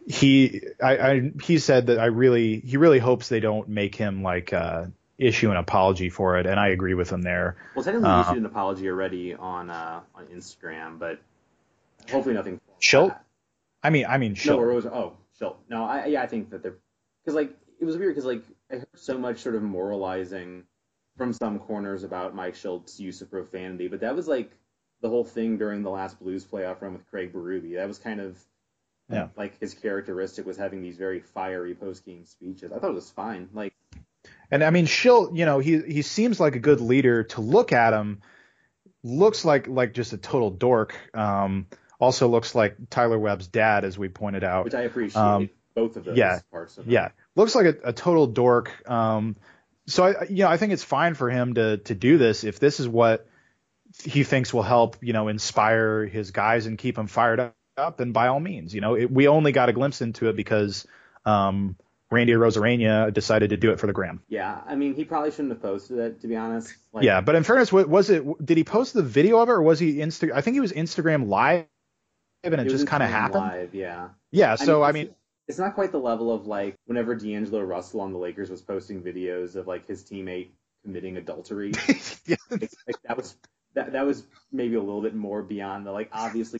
He said that he really hopes they don't make him like issue an apology for it, and I agree with him there. Well, technically he issued an apology already on Instagram, but hopefully nothing. Shildt? I mean Shildt. No, Shildt. No, I think that they're because like it was weird because like I heard so much sort of moralizing from some corners about Mike Shilt's use of profanity, but that was like the whole thing during the last Blues playoff run with Craig Berube. That was kind of. Yeah, like his characteristic was having these very fiery post-game speeches. I thought it was fine. Like, and I mean, Shildt, you know, he seems like a good leader. To look at him, looks like just a total dork. Also looks like Tyler Webb's dad, as we pointed out, which I appreciate both of those parts of it. Yeah, looks like a total dork. So I think it's fine for him to do this if this is what he thinks will help, you know, inspire his guys and keep them fired up. And by all means, you know, we only got a glimpse into it because Randy Arozarena decided to do it for the gram. Yeah, I mean, he probably shouldn't have posted it, to be honest. Like, yeah, but in fairness, was it? Did he post the video of it, or was he Insta? I think he was Instagram live, and it just kind of happened. Live, yeah. Yeah. So I mean, it's not quite the level of like whenever D'Angelo Russell on the Lakers was posting videos of like his teammate committing adultery. Yeah. Like, that was maybe a little bit more beyond the like obviously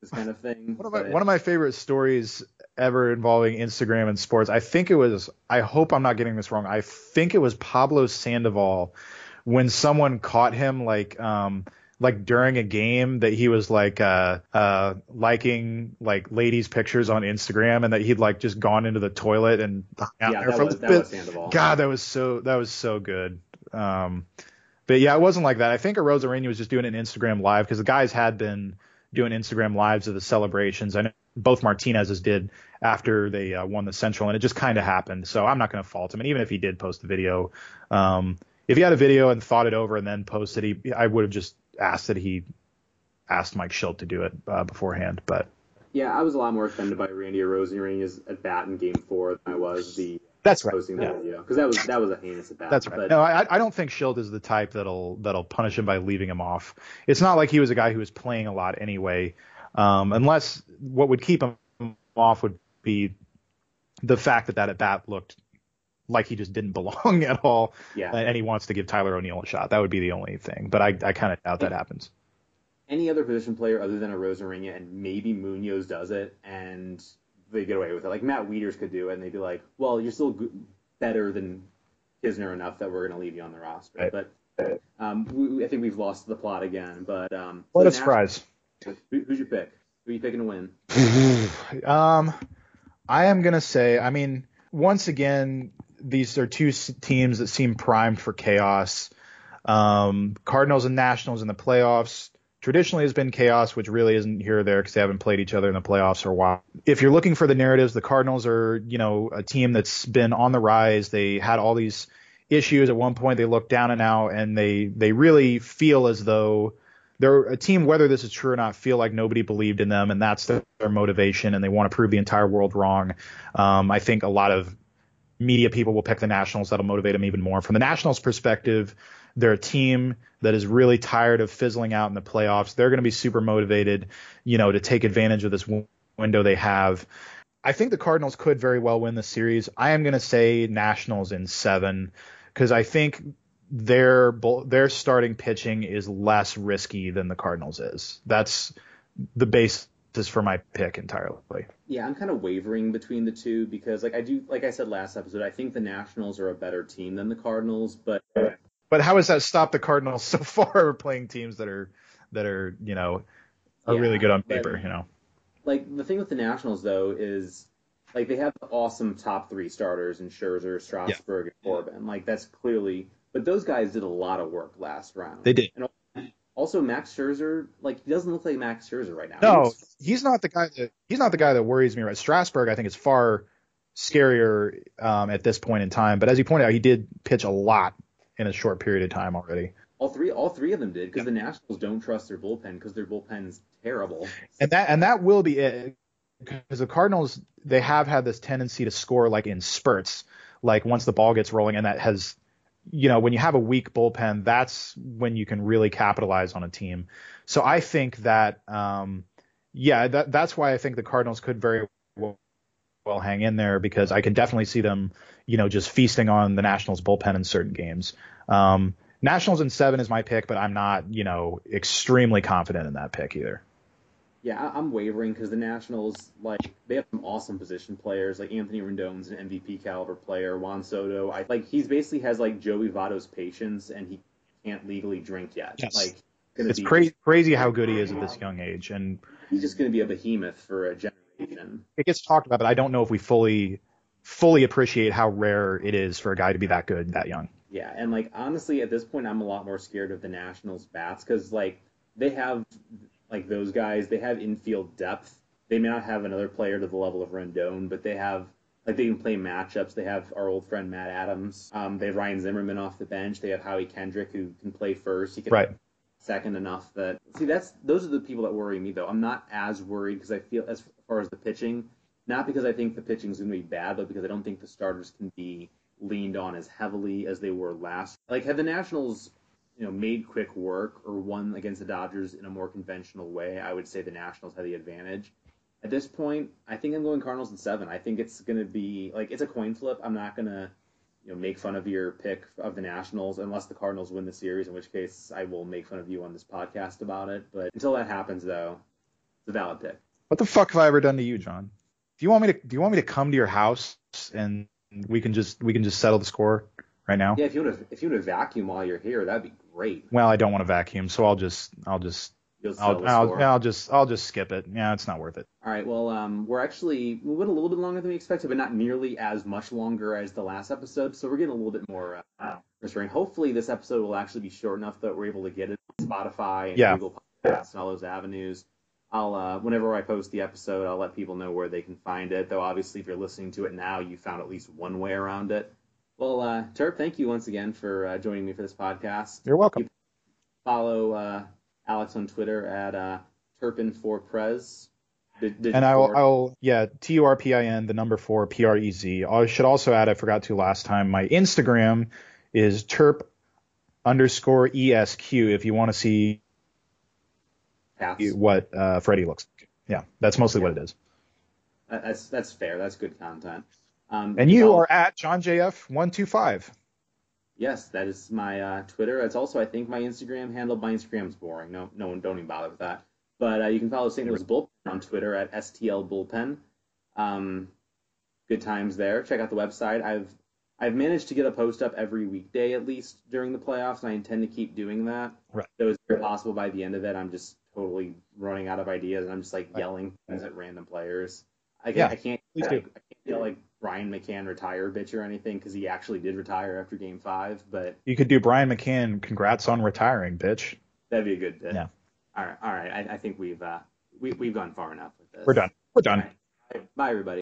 this kind of thing. One of my favorite stories ever involving Instagram and sports. I hope I'm not getting this wrong, I think it was Pablo Sandoval when someone caught him like during a game that he was like liking like ladies' pictures on Instagram and that he'd like just gone into the toilet and hung out there for a little bit. Sandoval. God, that was so good. But yeah, it wasn't like that. I think Arozarena was just doing an Instagram live because the guys had been doing Instagram lives of the celebrations. I know both Martinez's did after they won the Central, and it just kind of happened. So I'm not going to fault him. And even if he did post the video, if he had a video and thought it over and then posted, I would have just asked that he asked Mike Shildt to do it beforehand. But yeah, I was a lot more offended by Randy Arozarena's at bat in Game 4 than I was the. That's right. Posting that video because that was a heinous at bat. That's right. But, no, I don't think Shildt is the type that'll punish him by leaving him off. It's not like he was a guy who was playing a lot anyway, unless what would keep him off would be the fact that at bat looked like he just didn't belong at all. Yeah. And he wants to give Tyler O'Neill a shot. That would be the only thing. But I kind of doubt that happens. Any other position player other than Arozarena and maybe Munoz does it and. They get away with it. Like Matt Wieters could do it, and they'd be like, well, you're still better than Kisner enough that we're going to leave you on the roster. Right. But I think we've lost the plot again. But what a surprise. Who's your pick? Who are you picking to win? I am going to say, I mean, once again, these are two teams that seem primed for chaos. Cardinals and Nationals in the playoffs. Traditionally has been chaos, which really isn't here or there because they haven't played each other in the playoffs for a while. If you're looking for the narratives, the Cardinals are, a team that's been on the rise. They had all these issues. At one point, they looked down and out, and they really feel as though they're a team, whether this is true or not, feel like nobody believed in them, and that's their motivation, and they want to prove the entire world wrong. I think a lot of media people will pick the Nationals. That'll motivate them even more. From the Nationals' perspective, they're a team that is really tired of fizzling out in the playoffs. They're going to be super motivated, to take advantage of this window they have. I think the Cardinals could very well win the series. I am going to say Nationals in 7 because I think their starting pitching is less risky than the Cardinals is. That's the basis for my pick entirely. Yeah, I'm kind of wavering between the two because, like I said last episode, I think the Nationals are a better team than the Cardinals, but. But how has that stopped the Cardinals so far playing teams that are really good on paper, Like the thing with the Nationals though is like they have awesome top 3 starters in Scherzer, Strasburg, and Corbin. Like that's clearly, but those guys did a lot of work last round. They did. And also Max Scherzer, like he doesn't look like Max Scherzer right now. No, he's not the guy that worries me. Right, Strasburg I think is far scarier at this point in time. But as you pointed out, he did pitch a lot. In a short period of time already. All three of them did because the Nationals don't trust their bullpen because their bullpen's terrible. And that will be it because the Cardinals, they have had this tendency to score like in spurts, like once the ball gets rolling, and that has, when you have a weak bullpen, that's when you can really capitalize on a team. So I think that, that's why I think the Cardinals could very well hang in there because I can definitely see them, just feasting on the Nationals bullpen in certain games. Nationals in 7 is my pick, but I'm not, extremely confident in that pick either. Yeah, I'm wavering because the Nationals, like, they have some awesome position players. Like Anthony Rendon's an MVP caliber player. Juan Soto, he's basically has like Joey Votto's patience, and he can't legally drink yet. Yes. Like it's crazy how good he is at this young age, and he's just going to be a behemoth for a generation. It gets talked about, but I don't know if we fully appreciate how rare it is for a guy to be that good that young. Yeah, and honestly, at this point, I'm a lot more scared of the Nationals' bats because they have those guys. They have infield depth. They may not have another player to the level of Rendon, but they have they can play matchups. They have our old friend Matt Adams. They have Ryan Zimmerman off the bench. They have Howie Kendrick who can play first. He can second enough that those are the people that worry me though. I'm not as worried because I feel as far as the pitching, not because I think the pitching is going to be bad, but because I don't think the starters can be leaned on as heavily as they were last. Like, had the Nationals, you know, made quick work or won against the Dodgers in a more conventional way, I would say the Nationals had the advantage. At this point, I think I'm going Cardinals in 7. I think it's going to be, like, it's a coin flip. I'm not going to, you know, make fun of your pick of the Nationals unless the Cardinals win the series, in which case I will make fun of you on this podcast about it. But until that happens, though, it's a valid pick. What the fuck have I ever done to you, John? Do you want me to come to your house and we can just settle the score right now? Yeah, if you want to vacuum while you're here, that'd be great. Well, I don't want to vacuum, so I'll just skip it. Yeah, it's not worth it. All right. Well, we went a little bit longer than we expected, but not nearly as much longer as the last episode. So we're getting a little bit more restrained. Hopefully, this episode will actually be short enough that we're able to get it on Spotify and Google Podcasts and all those avenues. I'll whenever I post the episode, I'll let people know where they can find it. Though obviously, if you're listening to it now, you found at least one way around it. Well, Terp, thank you once again for joining me for this podcast. You're welcome. You follow Alex on Twitter at Turpin4Prez. And I will Turpin, the number 4, Prez. I should also add, I forgot to last time, my Instagram is Turp_ESQ if you want to see what Freddie looks like. Yeah, that's mostly what it is. That's fair. That's good content. And you are at JohnJF125. Yes, that is my Twitter. It's also, I think, my Instagram handle. My Instagram's boring. No one, don't even bother with that. But you can follow St. Louis Bullpen on Twitter at STLBullpen. Good times there. Check out the website. I've managed to get a post up every weekday, at least during the playoffs, and I intend to keep doing that. Right. So it's very possible by the end of it, I'm just totally running out of ideas, and I'm just, like, yelling things at random players. I can't yell, like, Brian McCann retire bitch or anything, because he actually did retire after Game 5, but... You could do Brian McCann, congrats on retiring, bitch. That'd be a good bit. Yeah. All right. I think we've gone far enough with this. We're done. All right. Bye, everybody.